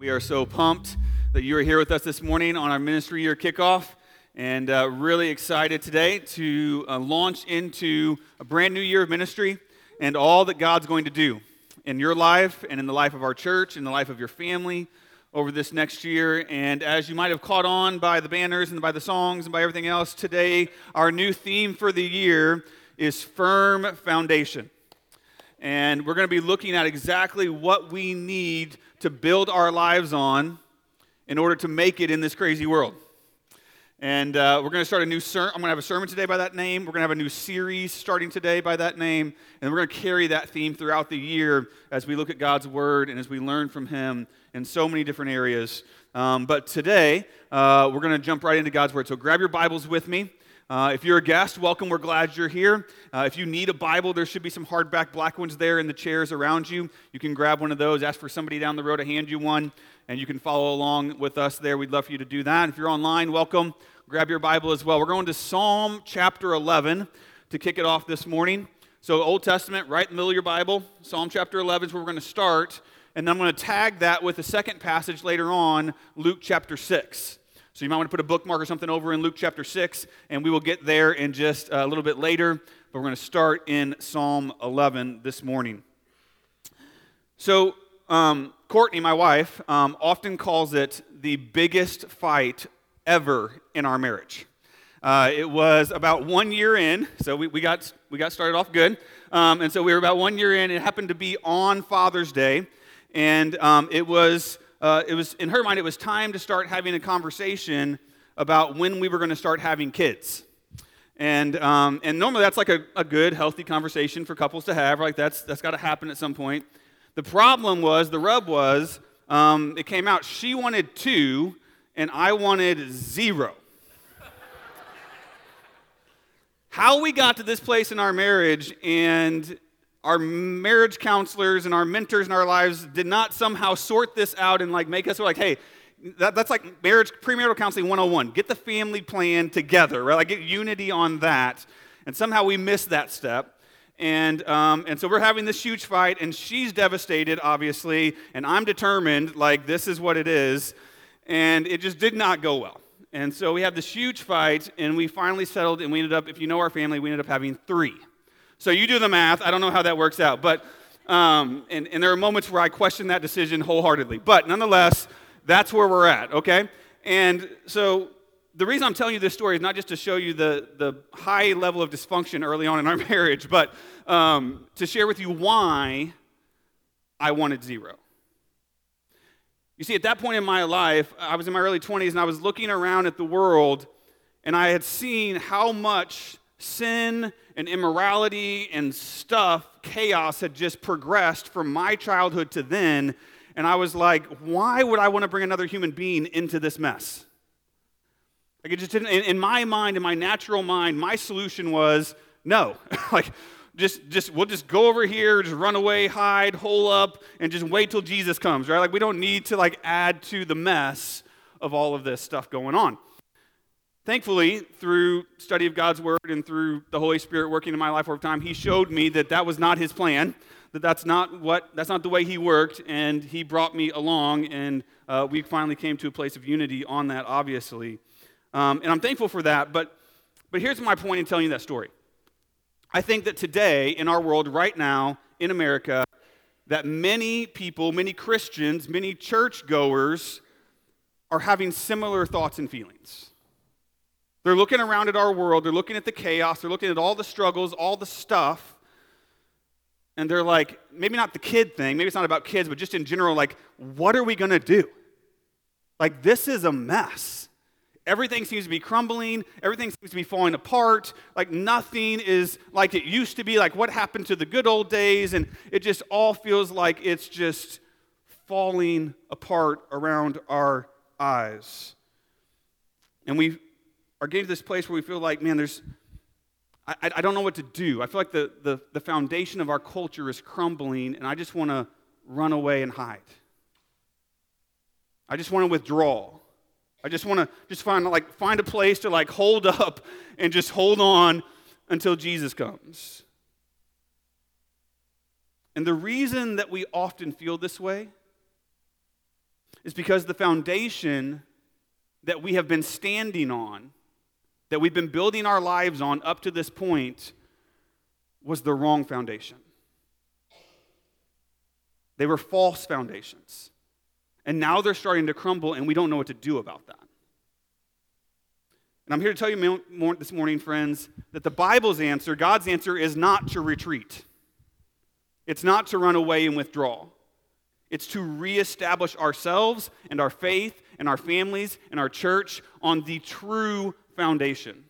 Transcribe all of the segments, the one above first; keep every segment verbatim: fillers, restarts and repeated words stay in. We are so pumped that you are here with us this morning on our ministry year kickoff, and uh, really excited today to uh, launch into a brand new year of ministry and all that God's going to do in your life and in the life of our church, in the life of your family over this next year. And as you might have caught on by the banners and by the songs and by everything else, today our new theme for the year is Firm Foundation. And we're going to be looking at exactly what we need to build our lives on in order to make it in this crazy world. And uh, we're going to start a new sermon. I'm going to have a sermon today by that name. We're going to have a new series starting today by that name. And we're going to carry that theme throughout the year as we look at God's Word and as we learn from Him in so many different areas. Um, but today, uh, we're going to jump right into God's Word. So grab your Bibles with me. Uh, if you're a guest, welcome. We're glad you're here. Uh, if you need a Bible, there should be some hardback black ones there in the chairs around you. You can grab one of those, ask for somebody down the road to hand you one, and you can follow along with us there. We'd love for you to do that. If you're online, welcome. Grab your Bible as well. We're going to Psalm chapter eleven to kick it off this morning. So Old Testament, right in the middle of your Bible, Psalm chapter eleven is where we're going to start, and then I'm going to tag that with a second passage later on, Luke chapter six. So you might want to put a bookmark or something over in Luke chapter six, and we will get there in just a little bit later, but we're going to start in Psalm eleven this morning. So um, Courtney, my wife, um, often calls it the biggest fight ever in our marriage. Uh, it was about one year in, so we, we got we got started off good, um, and so we were about one year in. It happened to be on Father's Day, and um, it was... Uh, it was, in her mind, it was time to start having a conversation about when we were going to start having kids. And um, and normally that's like a, a good, healthy conversation for couples to have. Like that's that's got to happen at some point. The problem was, the rub was, um, it came out, she wanted two, and I wanted zero. How we got to this place in our marriage and our marriage counselors and our mentors in our lives did not somehow sort this out and like make us like, hey, that, that's like marriage premarital counseling one oh one. Get the family plan together, right? Like get unity on that. And somehow we missed that step. And um, and so we're having this huge fight, and she's devastated, obviously, and I'm determined, like this is what it is. And it just did not go well. And so we had this huge fight, and we finally settled, and we ended up, if you know our family, we ended up having three. So you do the math. I don't know how that works out, but um, and, and there are moments where I question that decision wholeheartedly. But nonetheless, that's where we're at, okay? And so the reason I'm telling you this story is not just to show you the, the high level of dysfunction early on in our marriage, but um, to share with you why I wanted zero. You see, at that point in my life, I was in my early twenties, and I was looking around at the world, and I had seen how much sin and immorality and stuff, chaos had just progressed from my childhood to then, and I was like, why would I want to bring another human being into this mess? Like, it just didn't, in, in my mind, in my natural mind, my solution was, no, like, just, just, we'll just go over here, just run away, hide, hole up, and just wait till Jesus comes, right? Like, we don't need to, like, add to the mess of all of this stuff going on. Thankfully, through study of God's Word and through the Holy Spirit working in my life over time, He showed me that that was not His plan, that that's not what that's not the way He worked, and He brought me along, and uh, we finally came to a place of unity on that, obviously. Um, and I'm thankful for that, but, but here's my point in telling you that story. I think that today, in our world, right now, in America, that many people, many Christians, many churchgoers are having similar thoughts and feelings. They're looking around at our world, they're looking at the chaos, they're looking at all the struggles, all the stuff, and they're like, maybe not the kid thing, maybe it's not about kids, but just in general, like, what are we going to do? Like, this is a mess. Everything seems to be crumbling, everything seems to be falling apart, like nothing is like it used to be, like what happened to the good old days, and it just all feels like it's just falling apart around our eyes. And we are getting to this place where we feel like, man, there's, I, I don't know what to do. I feel like the, the, the foundation of our culture is crumbling, and I just want to run away and hide. I just want to withdraw. I just want to just find like find a place to like hold up and just hold on until Jesus comes. And the reason that we often feel this way is because the foundation that we have been standing on, that we've been building our lives on up to this point, was the wrong foundation. They were false foundations. And now they're starting to crumble, and we don't know what to do about that. And I'm here to tell you this morning, friends, that the Bible's answer, God's answer, is not to retreat. It's not to run away and withdraw. It's to reestablish ourselves and our faith and our families and our church on the true foundation.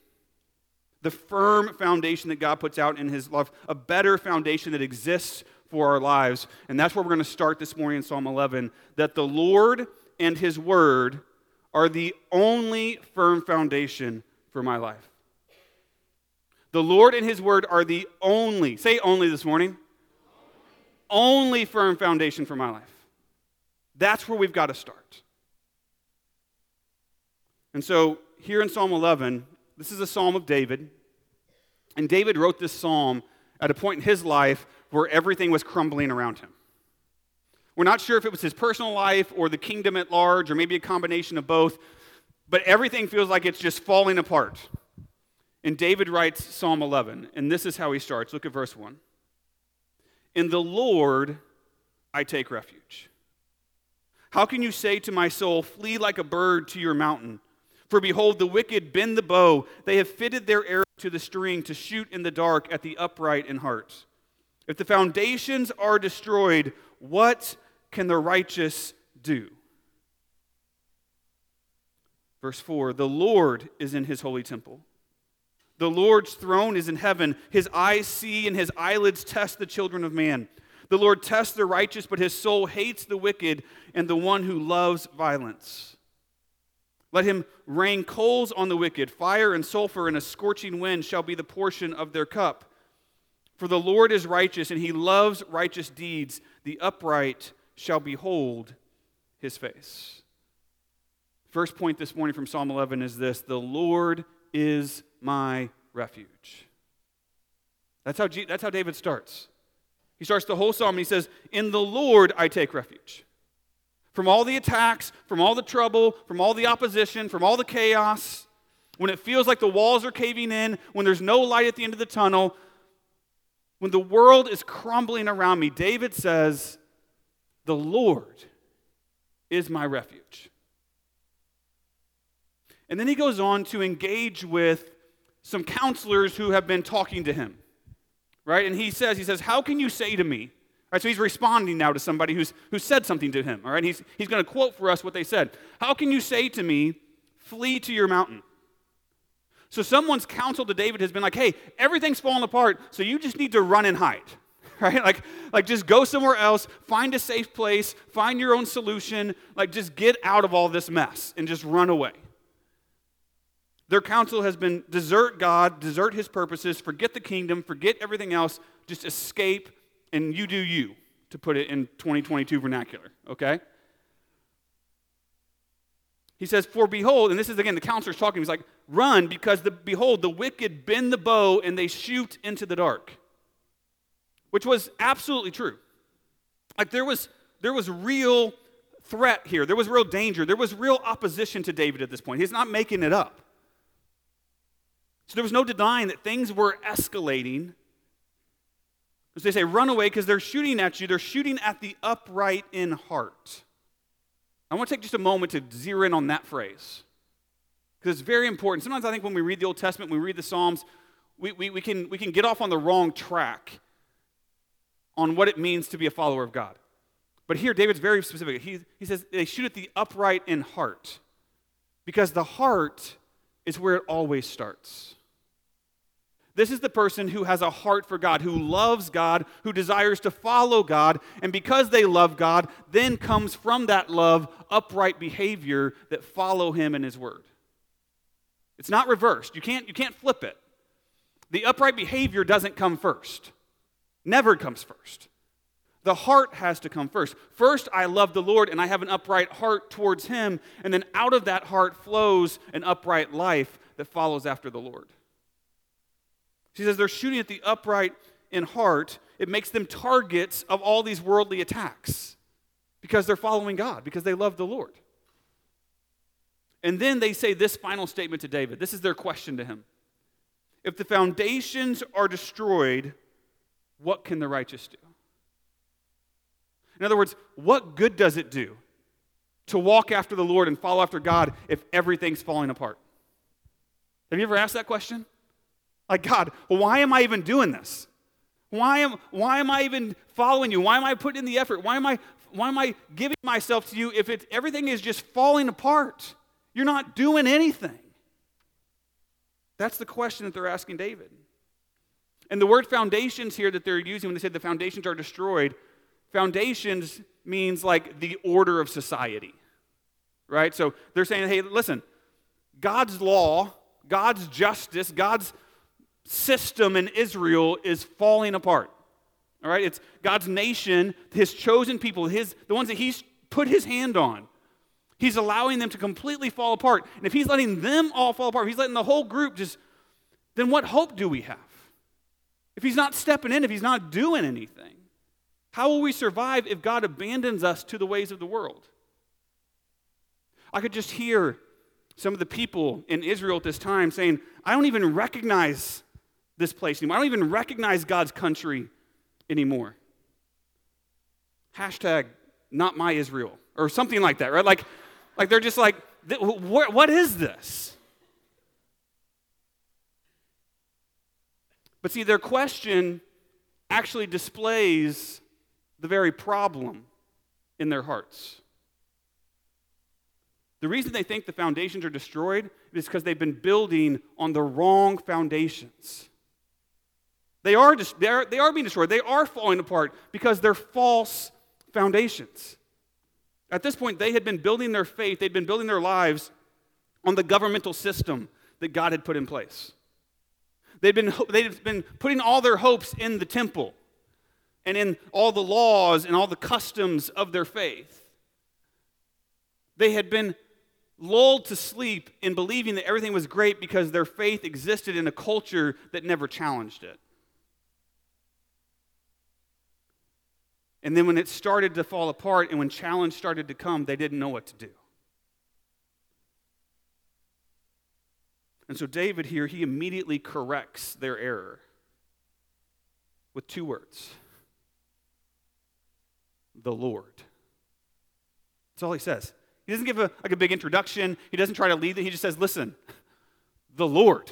The firm foundation that God puts out in his love, a better foundation that exists for our lives. And that's where we're going to start this morning in Psalm eleven, that the Lord and his word are the only firm foundation for my life. The Lord and his word are the only, say only this morning, only firm foundation for my life. That's where we've got to start. And so here in Psalm eleven, this is a psalm of David. And David wrote this psalm at a point in his life where everything was crumbling around him. We're not sure if it was his personal life or the kingdom at large or maybe a combination of both, but everything feels like it's just falling apart. And David writes Psalm eleven, and this is how he starts. Look at verse one. In the Lord I take refuge. How can you say to my soul, flee like a bird to your mountain? For behold, the wicked bend the bow. They have fitted their arrow to the string to shoot in the dark at the upright in heart. If the foundations are destroyed, what can the righteous do? Verse four, the Lord is in his holy temple. The Lord's throne is in heaven. His eyes see and his eyelids test the children of man. The Lord tests the righteous, but his soul hates the wicked and the one who loves violence. Let him rain coals on the wicked. Fire and sulfur and a scorching wind shall be the portion of their cup. For the Lord is righteous, and he loves righteous deeds. The upright shall behold his face. First point this morning from Psalm eleven is this. The Lord is my refuge. That's how, G- that's how David starts. He starts the whole psalm and he says, in the Lord I take refuge. From all the attacks, from all the trouble, from all the opposition, from all the chaos, when it feels like the walls are caving in, when there's no light at the end of the tunnel, when the world is crumbling around me, David says, the Lord is my refuge. And then he goes on to engage with some counselors who have been talking to him, right? And he says, he says, how can you say to me? All right, so he's responding now to somebody who's who said something to him, all right? He's, he's going to quote for us what they said. How can you say to me, flee to your mountain? So someone's counsel to David has been like, hey, everything's falling apart, so you just need to run and hide, right? Like, like just go somewhere else, find a safe place, find your own solution, like just get out of all this mess and just run away. Their counsel has been desert God, desert his purposes, forget the kingdom, forget everything else, just escape, and you do you, to put it in twenty twenty-two vernacular, okay? He says, for behold, and this is again, the counselor's talking, he's like, run, because the, behold, the wicked bend the bow and they shoot into the dark, which was absolutely true. Like there was, there was real threat here. There was real danger. There was real opposition to David at this point. He's not making it up. So there was no denying that things were escalating. So they say, run away because they're shooting at you. They're shooting at the upright in heart. I want to take just a moment to zero in on that phrase because it's very important. Sometimes I think when we read the Old Testament, when we read the Psalms, we, we, we, can, we can get off on the wrong track on what it means to be a follower of God. But here, David's very specific. He, he says they shoot at the upright in heart because the heart is where it always starts. This is the person who has a heart for God, who loves God, who desires to follow God, and because they love God, then comes from that love upright behavior that follow him and his word. It's not reversed. You can't, you can't flip it. The upright behavior doesn't come first. Never comes first. The heart has to come first. First, I love the Lord, and I have an upright heart towards him, and then out of that heart flows an upright life that follows after the Lord. She says they're shooting at the upright in heart. It makes them targets of all these worldly attacks because they're following God, because they love the Lord. And then they say this final statement to David. This is their question to him. If the foundations are destroyed, what can the righteous do? In other words, what good does it do to walk after the Lord and follow after God if everything's falling apart? Have you ever asked that question? Like, God, why am I even doing this? Why am, why am I even following you? Why am I putting in the effort? Why am I, why am I giving myself to you if it's, everything is just falling apart? You're not doing anything. That's the question that they're asking David. And the word foundations here that they're using when they say the foundations are destroyed, foundations means like the order of society, right? So they're saying, hey, listen, God's law, God's justice, God's system in Israel is falling apart, all right? It's God's nation, his chosen people, his the ones that he's put his hand on. He's allowing them to completely fall apart. And if he's letting them all fall apart, if he's letting the whole group just, then what hope do we have? If he's not stepping in, if he's not doing anything, how will we survive if God abandons us to the ways of the world? I could just hear some of the people in Israel at this time saying, I don't even recognize this place anymore. I don't even recognize God's country anymore. Hashtag not my Israel or something like that, right? Like, like they're just like, what, what is this? But see, their question actually displays the very problem in their hearts. The reason they think the foundations are destroyed is because they've been building on the wrong foundations. They are, they are, they are being destroyed. They are falling apart because they're false foundations. At this point, they had been building their faith, they'd been building their lives on the governmental system that God had put in place. They'd been, they'd been putting all their hopes in the temple and in all the laws and all the customs of their faith. They had been lulled to sleep in believing that everything was great because their faith existed in a culture that never challenged it. And then when it started to fall apart and when challenge started to come, they didn't know what to do. And so David here, he immediately corrects their error with two words. The Lord. That's all he says. He doesn't give a, like a big introduction. He doesn't try to lead it. He just says, listen, the Lord.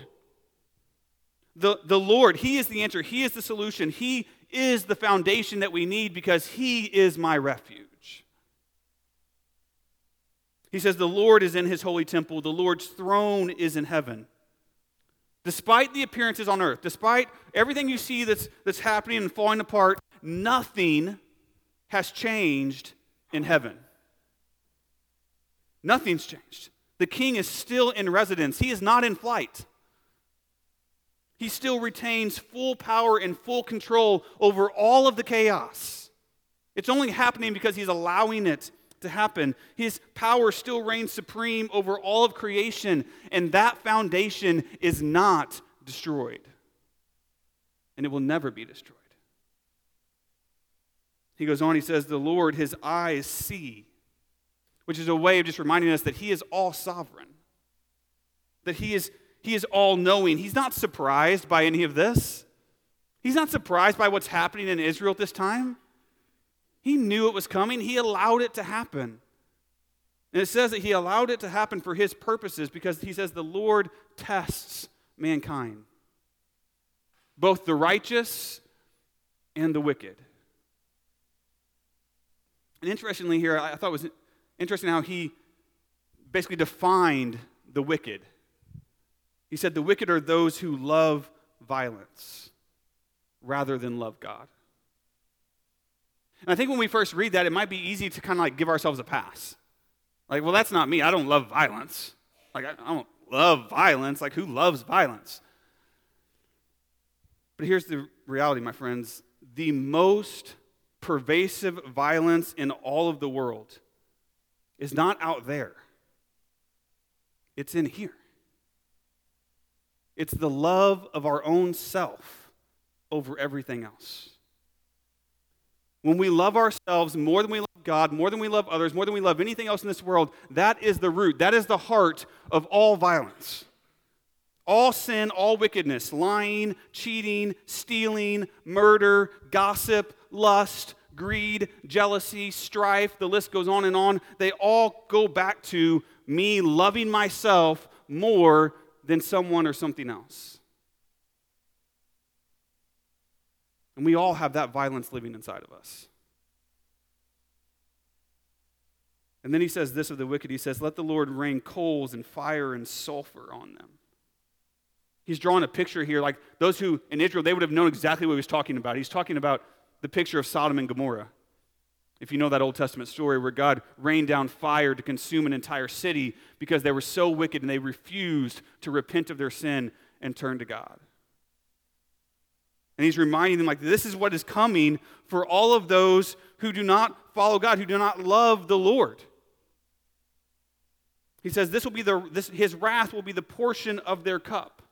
The, the Lord, he is the answer. He is the solution. He is the foundation that we need because he is my refuge. He says, the Lord is in his holy temple. The Lord's throne is in heaven. Despite the appearances on earth, despite everything you see that's, that's happening and falling apart, nothing has changed in heaven. Nothing's changed. The king is still in residence. He is not in flight. He still retains full power and full control over all of the chaos. It's only happening because he's allowing it to happen. His power still reigns supreme over all of creation, and that foundation is not destroyed. And it will never be destroyed. He goes on, he says, the Lord, his eyes see, which is a way of just reminding us that he is all sovereign, that he is, he is all-knowing. He's not surprised by any of this. He's not surprised by what's happening in Israel at this time. He knew it was coming. He allowed it to happen. And it says that he allowed it to happen for his purposes because he says the Lord tests mankind, both the righteous and the wicked. And interestingly here, I thought it was interesting how he basically defined the wicked. He said the wicked are those who love violence rather than love God. And I think when we first read that, it might be easy to kind of like give ourselves a pass. Like, well, that's not me. I don't love violence. Like, I don't love violence. Like, who loves violence? But here's the reality, my friends. The most pervasive violence in all of the world is not out there. It's in here. It's the love of our own self over everything else. When we love ourselves more than we love God, more than we love others, more than we love anything else in this world, that is the root, that is the heart of all violence. All sin, all wickedness, lying, cheating, stealing, murder, gossip, lust, greed, jealousy, strife, the list goes on and on. They all go back to me loving myself more than someone or something else. And we all have that violence living inside of us. And then he says this of the wicked, he says, let the Lord rain coals and fire and sulfur on them. He's drawing a picture here, like those who, in Israel, they would have known exactly what he was talking about. He's talking about the picture of Sodom and Gomorrah. If you know that Old Testament story where God rained down fire to consume an entire city because they were so wicked and they refused to repent of their sin and turn to God. And he's reminding them, like, this is what is coming for all of those who do not follow God, who do not love the Lord. He says this will be the this his wrath will be the portion of their cup.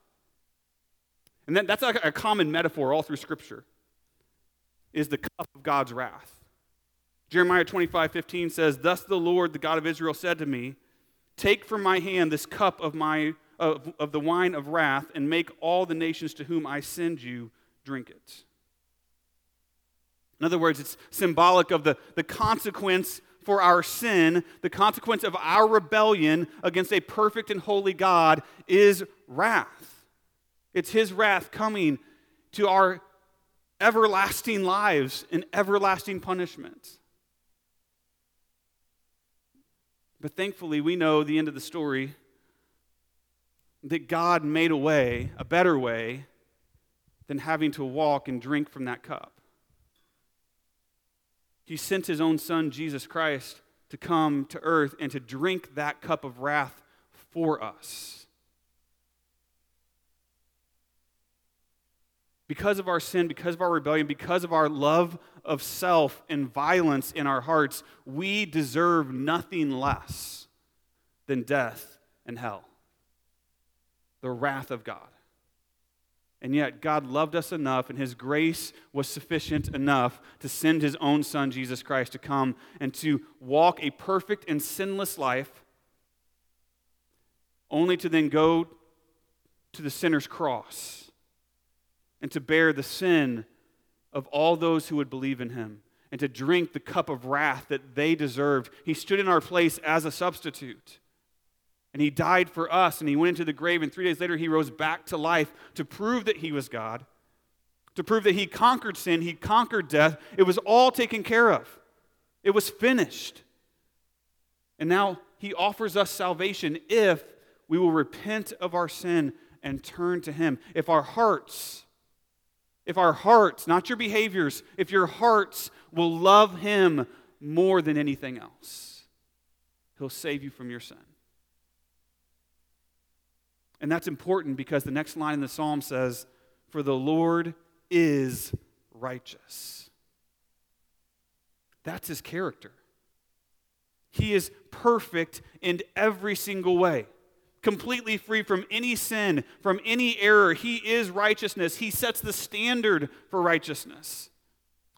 And that, that's like a common metaphor all through Scripture, is the cup of God's wrath. Jeremiah twenty-five fifteen says, thus the Lord, the God of Israel, said to me, take from my hand this cup of my of, of the wine of wrath, and make all the nations to whom I send you drink it. In other words, it's symbolic of the, the consequence for our sin, the consequence of our rebellion against a perfect and holy God is wrath. It's his wrath coming to our everlasting lives and everlasting punishment. But thankfully, we know the end of the story, that God made a way, a better way, than having to walk and drink from that cup. He sent his own son, Jesus Christ, to come to earth and to drink that cup of wrath for us. Because of our sin, because of our rebellion, because of our love of self and violence in our hearts, we deserve nothing less than death and hell, the wrath of God. And yet God loved us enough, and his grace was sufficient enough to send his own son, Jesus Christ, to come and to walk a perfect and sinless life, only to then go to the sinner's cross and to bear the sin of all those who would believe in him and to drink the cup of wrath that they deserved. He stood in our place as a substitute. And he died for us, and he went into the grave, and three days later he rose back to life to prove that he was God, to prove that he conquered sin, he conquered death. It was all taken care of. It was finished. And now he offers us salvation if we will repent of our sin and turn to him. If our hearts, if our hearts, not your behaviors, if your hearts will love him more than anything else, he'll save you from your sin. And that's important because the next line in the psalm says, for the Lord is righteous. That's his character. He is perfect in every single way, completely free from any sin, from any error. He is righteousness. He sets the standard for righteousness.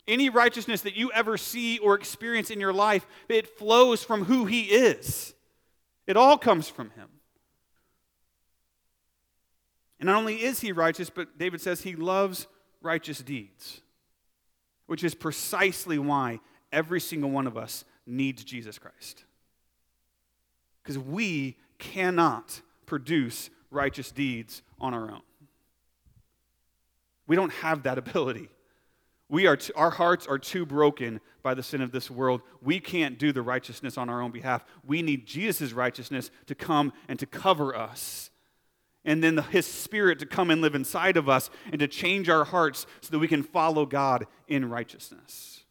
Any righteousness that you ever see or experience in your life, it flows from who he is. It all comes from him. And not only is he righteous, but David says he loves righteous deeds, which is precisely why every single one of us needs Jesus Christ. Because we cannot produce righteous deeds on our own. We don't have that ability. We are too, our hearts are too broken by the sin of this world. We can't do the righteousness on our own behalf. We need Jesus' righteousness to come and to cover us. And then the, his Spirit to come and live inside of us and to change our hearts so that we can follow God in righteousness.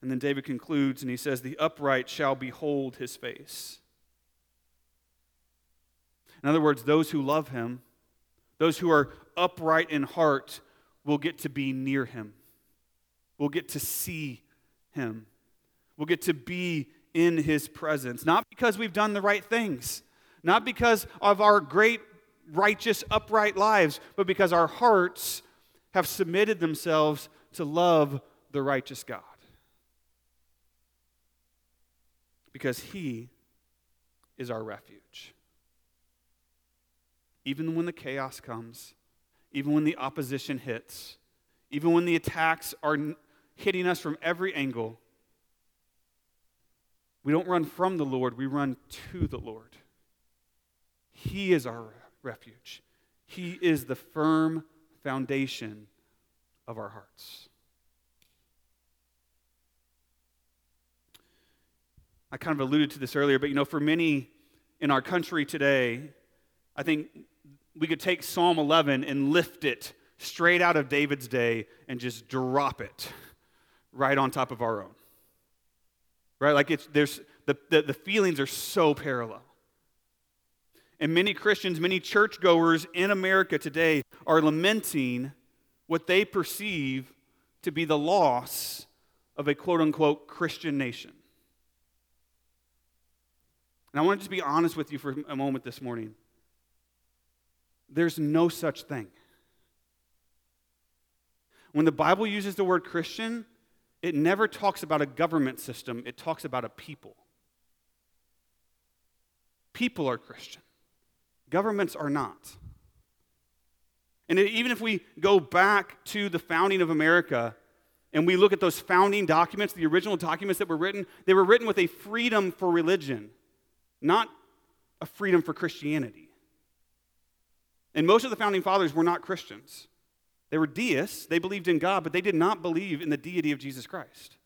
And then David concludes and he says, the upright shall behold his face. In other words, those who love him, those who are upright in heart, will get to be near him. We'll get to see him. We'll get to be in his presence, not because we've done the right things, not because of our great, righteous, upright lives, but because our hearts have submitted themselves to love the righteous God. Because he is our refuge. Even when the chaos comes, even when the opposition hits, even when the attacks are hitting us from every angle, we don't run from the Lord, we run to the Lord. He is our refuge. He is the firm foundation of our hearts. I kind of alluded to this earlier, but you know, for many in our country today, I think we could take Psalm eleven and lift it straight out of David's day and just drop it right on top of our own. Right? Like it's there's the the, the feelings are so parallel. And many Christians, many churchgoers in America today are lamenting what they perceive to be the loss of a quote-unquote Christian nation. And I want to just be honest with you for a moment this morning. There's no such thing. When the Bible uses the word Christian, it never talks about a government system. It talks about a people. People are Christian. Governments are not. And even if we go back to the founding of America and we look at those founding documents, the original documents that were written, they were written with a freedom for religion, not a freedom for Christianity. And most of the founding fathers were not Christians. They were deists. They believed in God, but they did not believe in the deity of Jesus Christ.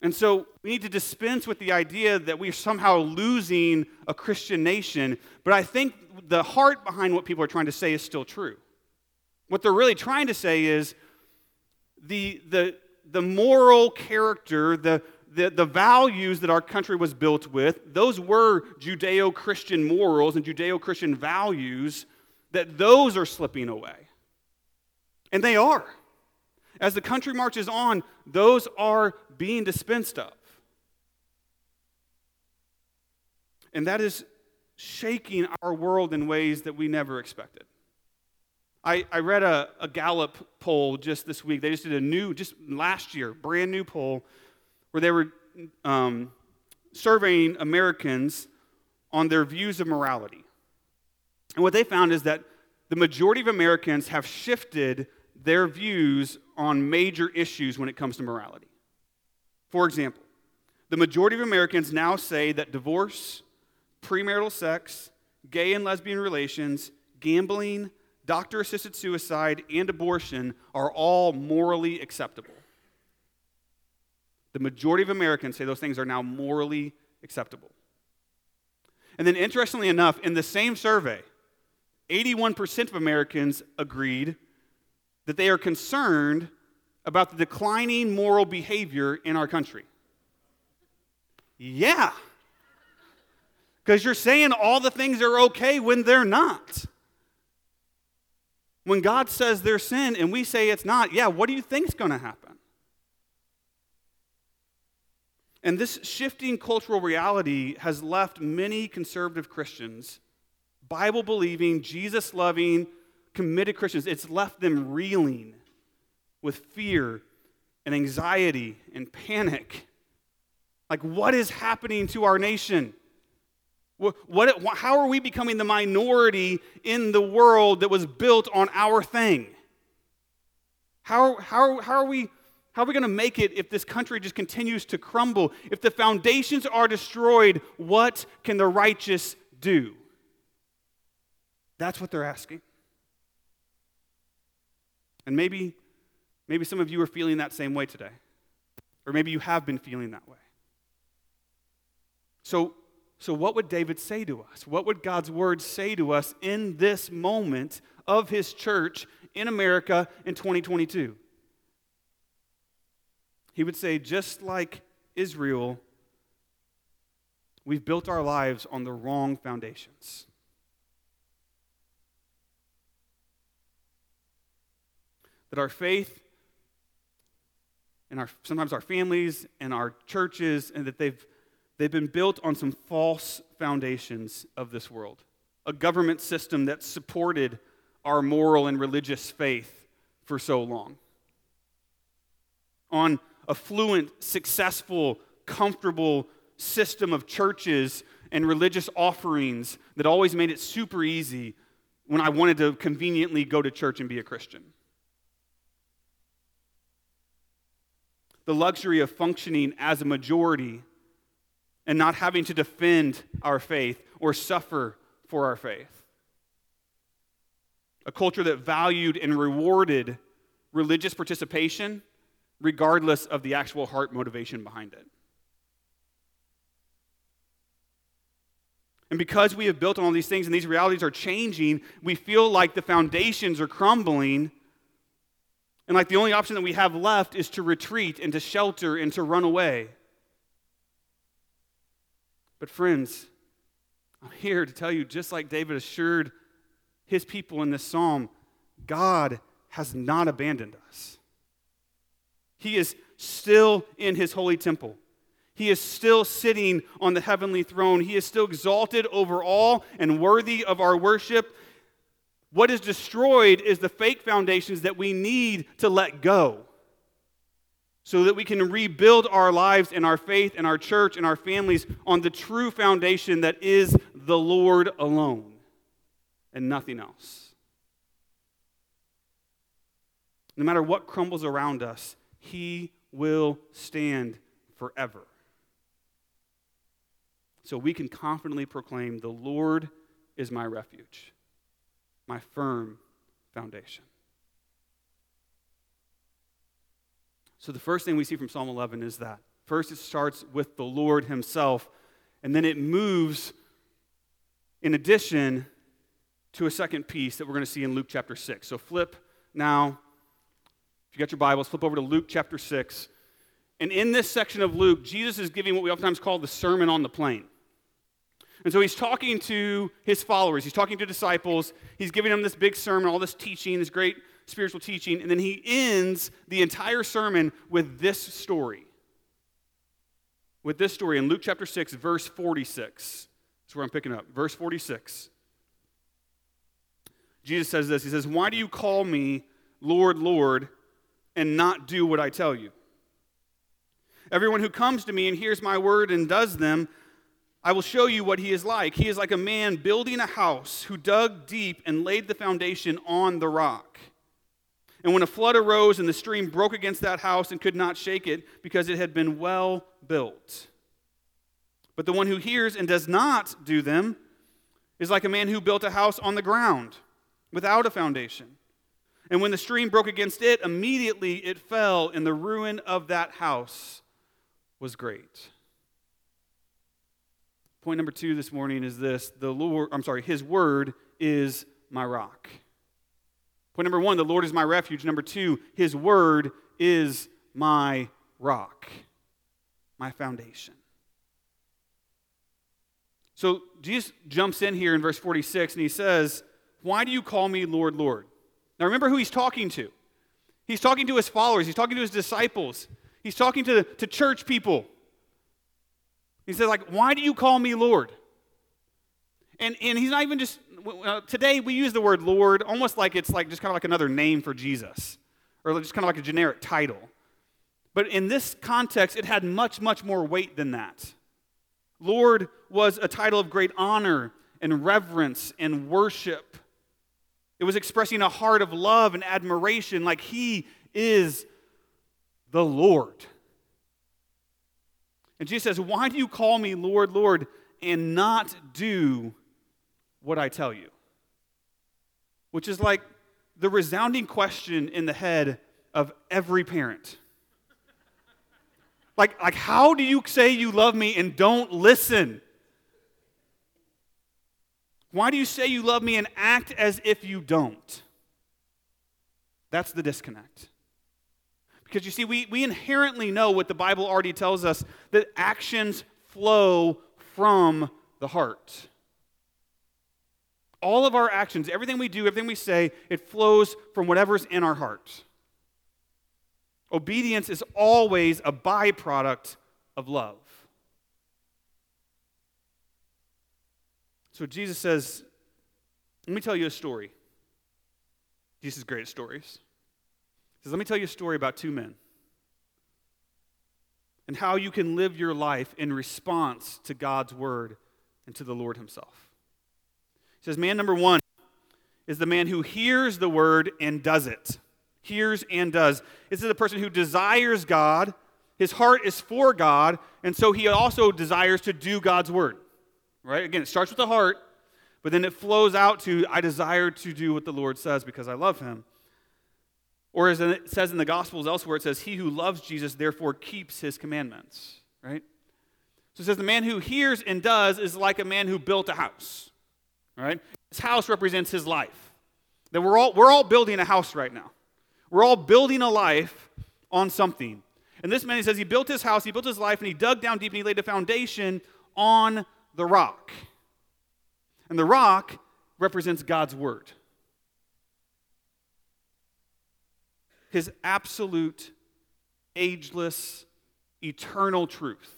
And so we need to dispense with the idea that we are somehow losing a Christian nation, but I think the heart behind what people are trying to say is still true. What they're really trying to say is the, the, the moral character, the, the, the values that our country was built with, those were Judeo-Christian morals and Judeo-Christian values, that those are slipping away. And they are. As the country marches on, those are being dispensed of. And that is shaking our world in ways that we never expected. I, I read a, a Gallup poll just this week. They just did a new, just last year, brand new poll where they were um, surveying Americans on their views of morality. And what they found is that the majority of Americans have shifted their views on major issues when it comes to morality. For example, the majority of Americans now say that divorce, premarital sex, gay and lesbian relations, gambling, doctor-assisted suicide, and abortion are all morally acceptable. The majority of Americans say those things are now morally acceptable. And then interestingly enough, in the same survey, eighty-one percent of Americans agreed that they are concerned about the declining moral behavior in our country. Yeah. Because you're saying all the things are okay when they're not. When God says they're sin and we say it's not, yeah, what do you think's going to happen? And this shifting cultural reality has left many conservative Christians, Bible-believing, Jesus-loving, committed Christians, it's left them reeling with fear and anxiety and panic. Like, what is happening to our nation? What, what, how are we becoming the minority in the world that was built on our thing? How, how, how are we, how are we going to make it if this country just continues to crumble? If the foundations are destroyed, what can the righteous do? That's what they're asking. And maybe, maybe some of you are feeling that same way today. Or maybe you have been feeling that way. So, so what would David say to us? What would God's word say to us in this moment of his church in America in twenty twenty-two? He would say, just like Israel, we've built our lives on the wrong foundations. That our faith and our sometimes our families and our churches, and that they've they've been built on some false foundations of this world. A government system that supported our moral and religious faith for so long. On a fluent, successful, comfortable system of churches and religious offerings that always made it super easy when I wanted to conveniently go to church and be a Christian. The luxury of functioning as a majority and not having to defend our faith or suffer for our faith. A culture that valued and rewarded religious participation regardless of the actual heart motivation behind it. And because we have built on all these things and these realities are changing, we feel like the foundations are crumbling and like the only option that we have left is to retreat and to shelter and to run away. But friends, I'm here to tell you, just like David assured his people in this psalm, God has not abandoned us. He is still in his holy temple. He is still sitting on the heavenly throne. He is still exalted over all and worthy of our worship. What is destroyed is the fake foundations that we need to let go so that we can rebuild our lives and our faith and our church and our families on the true foundation that is the Lord alone and nothing else. No matter what crumbles around us, He will stand forever. So we can confidently proclaim, the Lord is my refuge, my firm foundation. So the first thing we see from Psalm eleven is that. First, it starts with the Lord himself, and then it moves, in addition, to a second piece that we're going to see in Luke chapter six. So flip now. If you got your Bibles, flip over to Luke chapter six. And in this section of Luke, Jesus is giving what we oftentimes call the Sermon on the Plain. And so he's talking to his followers. He's talking to disciples. He's giving them this big sermon, all this teaching, this great spiritual teaching. And then he ends the entire sermon with this story. With this story in Luke chapter six, verse forty-six. That's where I'm picking up. Verse forty-six. Jesus says this. He says, "Why do you call me Lord, Lord, and not do what I tell you? Everyone who comes to me and hears my word and does them, I will show you what he is like. He is like a man building a house who dug deep and laid the foundation on the rock. And when a flood arose and the stream broke against that house and could not shake it because it had been well built. But the one who hears and does not do them is like a man who built a house on the ground without a foundation. And when the stream broke against it, immediately it fell, and the ruin of that house was great." Point number two this morning is this: the Lord, I'm sorry, His word is my rock. Point number one, the Lord is my refuge. Number two, His word is my rock, my foundation. So Jesus jumps in here in verse forty-six, and he says, "Why do you call me Lord, Lord?" Now remember who he's talking to. He's talking to his followers. He's talking to his disciples. He's talking to, to church people. He says, like, why do you call me Lord? And, and he's not even just, uh, today we use the word Lord almost like it's like just kind of like another name for Jesus. Or just kind of like a generic title. But in this context, it had much, much more weight than that. Lord was a title of great honor and reverence and worship. It was expressing a heart of love and admiration, like He is the Lord. And Jesus says, "Why do you call me Lord, Lord, and not do what I tell you?" Which is like the resounding question in the head of every parent. Like, like how do you say you love me and don't listen? Why do you say you love me and act as if you don't? That's the disconnect. Because you see, we, we inherently know what the Bible already tells us, that actions flow from the heart. All of our actions, everything we do, everything we say, it flows from whatever's in our heart. Obedience is always a byproduct of love. So Jesus says, let me tell you a story. Jesus' great stories. He says, let me tell you a story about two men and how you can live your life in response to God's word and to the Lord himself. He says, man number one is the man who hears the word and does it. Hears and does. This is a person who desires God. His heart is for God, and so he also desires to do God's word. Right? Again, it starts with the heart, but then it flows out to, I desire to do what the Lord says because I love him. Or as it says in the Gospels elsewhere, it says, he who loves Jesus therefore keeps his commandments. Right? So it says the man who hears and does is like a man who built a house. Right? His house represents his life. That we're all, we're all building a house right now. We're all building a life on something. And this man, he says, he built his house, he built his life, and he dug down deep, and he laid a foundation on the rock. And the rock represents God's word. His absolute, ageless, eternal truth.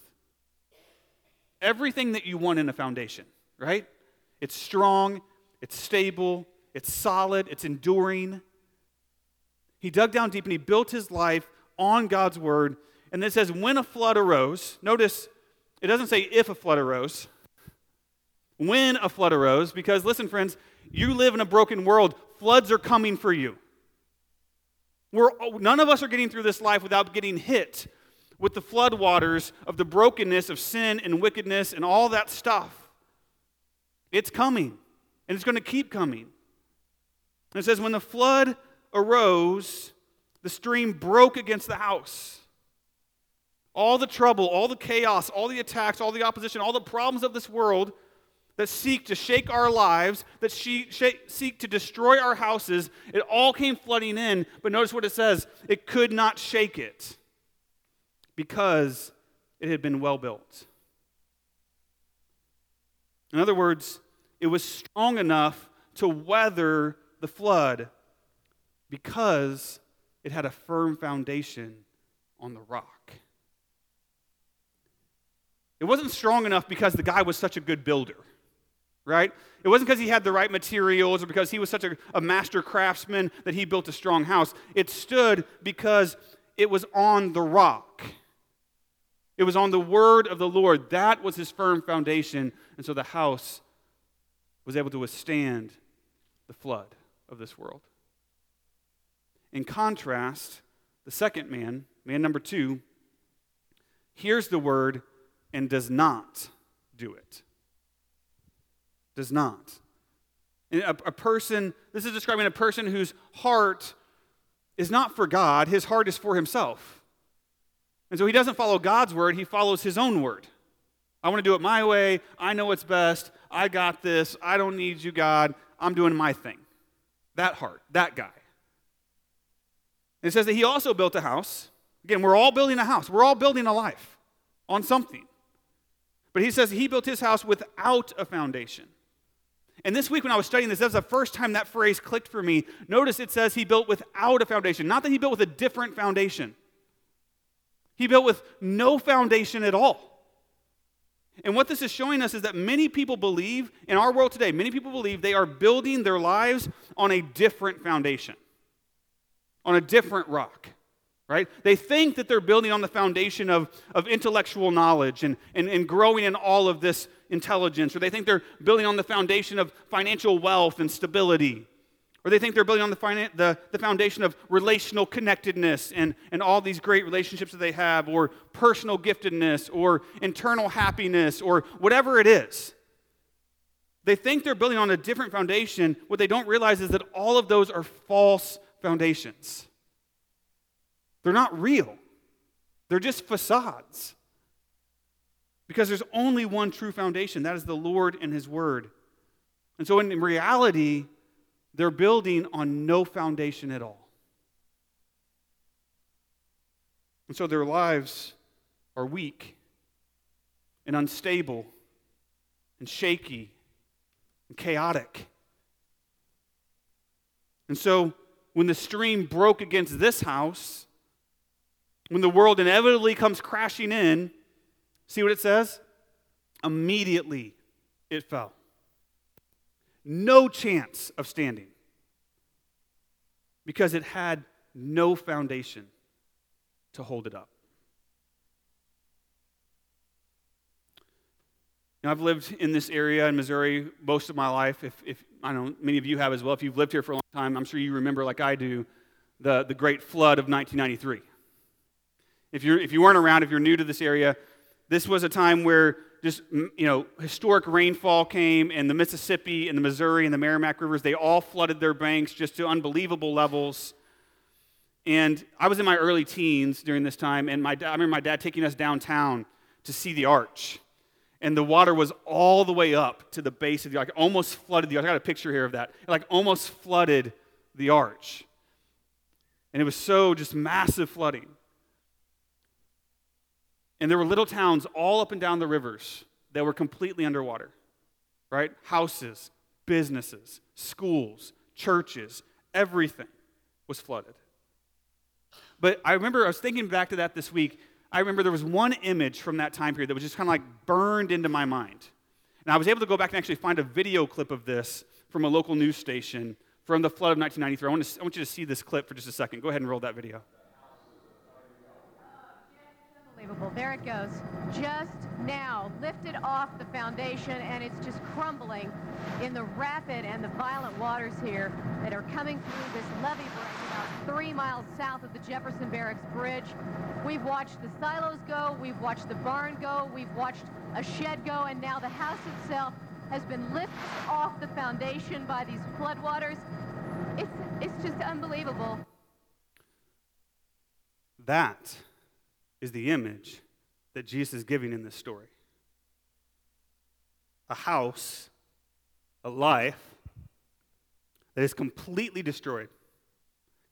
Everything that you want in a foundation, right? It's strong, it's stable, it's solid, it's enduring. He dug down deep and he built his life on God's word. And it says, when a flood arose, notice it doesn't say if a flood arose, when a flood arose, because listen, friends, you live in a broken world. Floods are coming for you. We're, none of us are getting through this life without getting hit with the floodwaters of the brokenness of sin and wickedness and all that stuff. It's coming, and it's going to keep coming. And it says, when the flood arose, the stream broke against the house. All the trouble, all the chaos, all the attacks, all the opposition, all the problems of this world that seek to shake our lives, that seek to destroy our houses, it all came flooding in. But notice what it says. It could not shake it because it had been well built. In other words, it was strong enough to weather the flood because it had a firm foundation on the rock. It wasn't strong enough because the guy was such a good builder, right? It wasn't because he had the right materials or because he was such a, a master craftsman that he built a strong house. It stood because it was on the rock. It was on the word of the Lord. That was his firm foundation. And so the house was able to withstand the flood of this world. In contrast, the second man, man number two, hears the word and does not do it. Does not. And a, a person, this is describing a person whose heart is not for God, his heart is for himself. And so he doesn't follow God's word, he follows his own word. I want to do it my way, I know what's best, I got this, I don't need you, God, I'm doing my thing. That heart, that guy. It says that he also built a house. Again, we're all building a house. We're all building a life on something. But he says he built his house without a foundation. And this week when I was studying this, that was the first time that phrase clicked for me. Notice it says he built without a foundation. Not that he built with a different foundation. He built with no foundation at all. And what this is showing us is that many people believe, in our world today, many people believe they are building their lives on a different foundation. On a different rock, right? They think that they're building on the foundation of, of intellectual knowledge and, and, and growing in all of this intelligence, or they think they're building on the foundation of financial wealth and stability, or they think they're building on the, finan- the, the foundation of relational connectedness and, and all these great relationships that they have, or personal giftedness, or internal happiness, or whatever it is. They think they're building on a different foundation. What they don't realize is that all of those are false foundations. They're not real. They're just facades. Because there's only one true foundation. That is the Lord and his word. And so in reality, they're building on no foundation at all. And so their lives are weak and unstable and shaky and chaotic. And so when the stream broke against this house, when the world inevitably comes crashing in, see what it says? Immediately it fell. No chance of standing. because it had no foundation to hold it up. Now, I've lived in this area in Missouri most of my life. If, if I know many of you have as well. If you've lived here for a long time, I'm sure you remember, like I do, the, the Great Flood of nineteen ninety-three. If you if you weren't around, if you're new to this area, this was a time where just you know historic rainfall came, and the Mississippi and the Missouri and the Merrimack rivers, they all flooded their banks just to unbelievable levels. And I was in my early teens during this time, and my I remember my dad taking us downtown to see the arch. And the water was all the way up to the base of the arch, almost flooded the arch. I got a picture here of that. It like almost flooded the arch. And it was so just massive flooding. And there were little towns all up and down the rivers that were completely underwater, right? Houses, businesses, schools, churches, everything was flooded. But I remember, I was thinking back to that this week, I remember there was one image from that time period that was just kind of like burned into my mind. And I was able to go back and actually find a video clip of this from a local news station from the flood of nineteen ninety-three. I want, to, I want you to see this clip for just a second. Go ahead and roll that video. Unbelievable. There it goes. Just now lifted off the foundation, and it's just crumbling in the rapid and the violent waters here that are coming through this levee break about three miles south of the Jefferson Barracks Bridge. We've watched the silos go, we've watched the barn go, we've watched a shed go, and now the house itself has been lifted off the foundation by these floodwaters. It's, it's just unbelievable. That is the image that Jesus is giving in this story. A house, a life that is completely destroyed,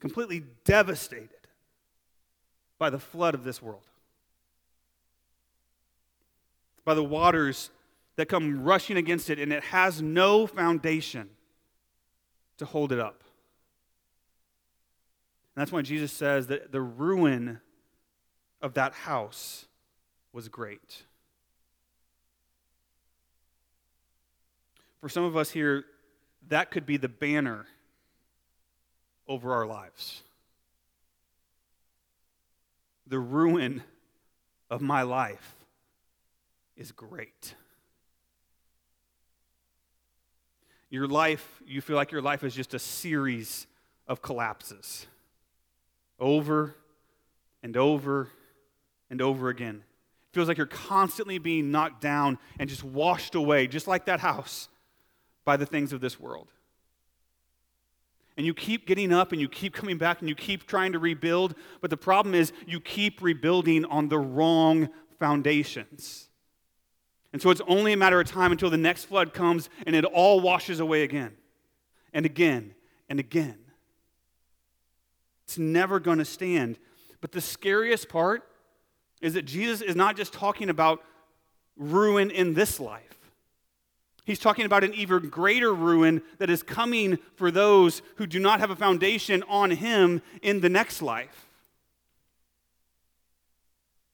completely devastated by the flood of this world, by the waters that come rushing against it, and it has no foundation to hold it up. And that's why Jesus says that the ruin of that house was great. For some of us here, that could be the banner over our lives. The ruin of my life is great. Your life, you feel like your life is just a series of collapses, over and over and over again. It feels like you're constantly being knocked down and just washed away, just like that house, by the things of this world. And you keep getting up and you keep coming back and you keep trying to rebuild, but the problem is you keep rebuilding on the wrong foundations. And so it's only a matter of time until the next flood comes and it all washes away again and again and again. It's never going to stand. But the scariest part is that Jesus is not just talking about ruin in this life. He's talking about an even greater ruin that is coming for those who do not have a foundation on him in the next life.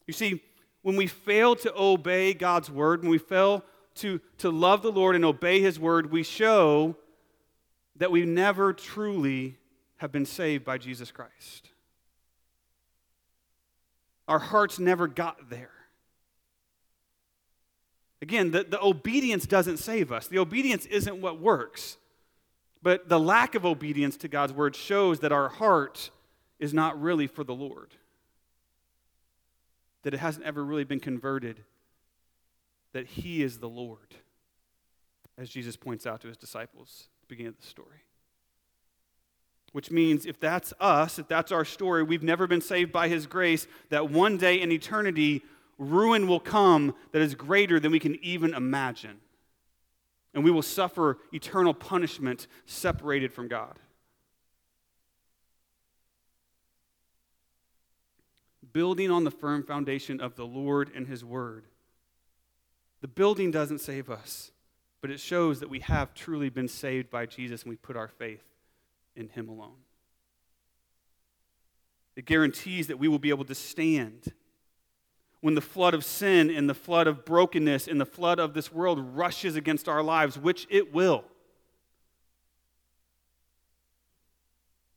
You see, when we fail to obey God's word, when we fail to, to love the Lord and obey his word, we show that we never truly have been saved by Jesus Christ. Our hearts never got there. Again, the, the obedience doesn't save us. The obedience isn't what works. But the lack of obedience to God's word shows that our heart is not really for the Lord, that it hasn't ever really been converted, that he is the Lord, as Jesus points out to his disciples at the beginning of the story. Which means if that's us, if that's our story, we've never been saved by his grace, that one day in eternity, ruin will come that is greater than we can even imagine. And we will suffer eternal punishment separated from God. Building on the firm foundation of the Lord and his word. The building doesn't save us, but it shows that we have truly been saved by Jesus and we put our faith in him alone. It guarantees that we will be able to stand when the flood of sin and the flood of brokenness and the flood of this world rushes against our lives, which it will.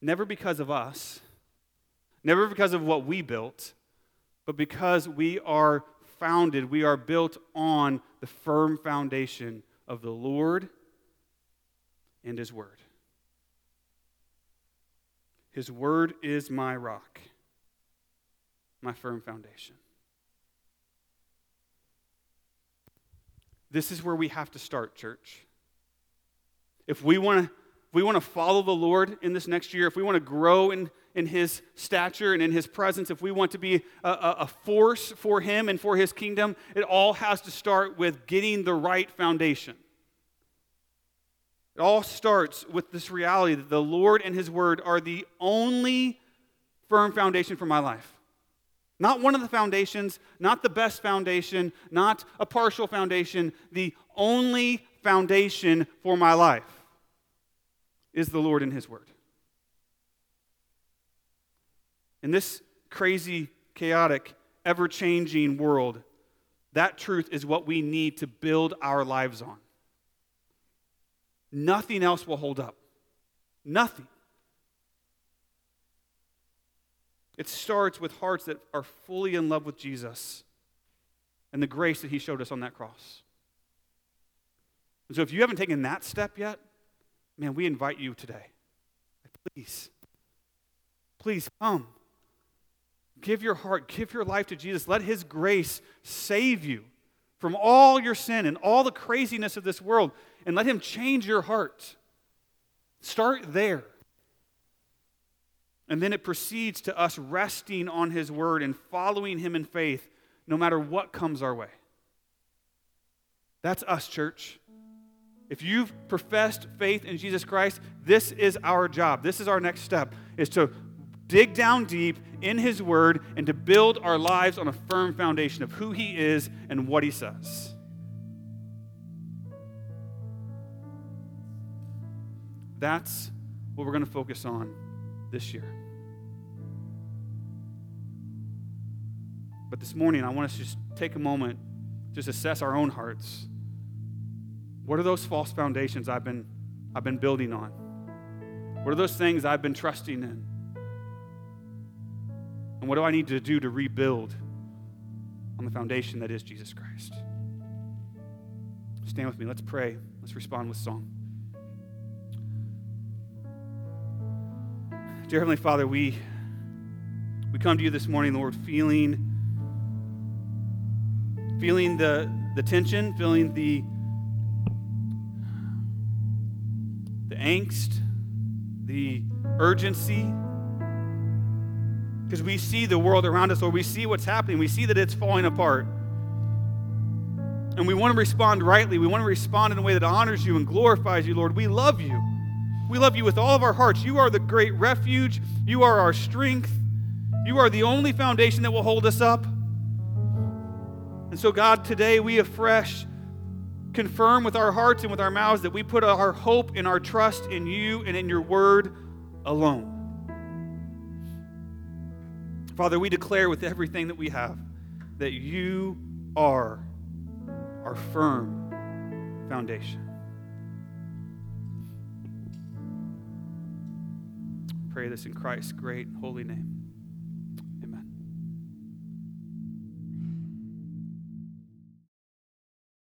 never because of us, never because of what we built, but because we are founded, we are built on the firm foundation of the Lord and His Word. His Word is my rock, my firm foundation. This is where we have to start, church. If we want to we want to follow the Lord in this next year, if we want to grow in, in His stature and in His presence, if we want to be a, a, a force for Him and for His kingdom, it all has to start with getting the right foundation. It all starts with this reality that the Lord and His Word are the only firm foundation for my life. Not one of the foundations, not the best foundation, not a partial foundation. The only foundation for my life is the Lord and His Word. In this crazy, chaotic, ever-changing world, that truth is what we need to build our lives on. Nothing else will hold up. Nothing. It starts with hearts that are fully in love with Jesus and the grace that He showed us on that cross. And so if you haven't taken that step yet, man, we invite you today. Please, please come. Give your heart, give your life to Jesus. Let His grace save you from all your sin and all the craziness of this world, and let Him change your heart. Start there. And then it proceeds to us resting on His Word and following Him in faith no matter what comes our way. That's us, church. If you've professed faith in Jesus Christ, this is our job. This is our next step, is to dig down deep in His Word and to build our lives on a firm foundation of who He is and what He says. That's what we're going to focus on this year. But this morning, I want us to just take a moment, just assess our own hearts. What are those false foundations I've been, I've been building on? What are those things I've been trusting in? And what do I need to do to rebuild on the foundation that is Jesus Christ? Stand with me. Let's pray. Let's respond with song. Dear Heavenly Father, we, we come to you this morning, Lord, feeling, feeling the, the tension, feeling the, the angst, the urgency. Because we see the world around us, Lord, we see what's happening. We see that it's falling apart. And we want to respond rightly. We want to respond in a way that honors you and glorifies you, Lord. We love you. We love you with all of our hearts. You are the great refuge. You are our strength. You are the only foundation that will hold us up. And so, God, today we afresh confirm with our hearts and with our mouths that we put our hope and our trust in you and in your word alone. Father, we declare with everything that we have that you are our firm foundation. Pray this in Christ's great holy name.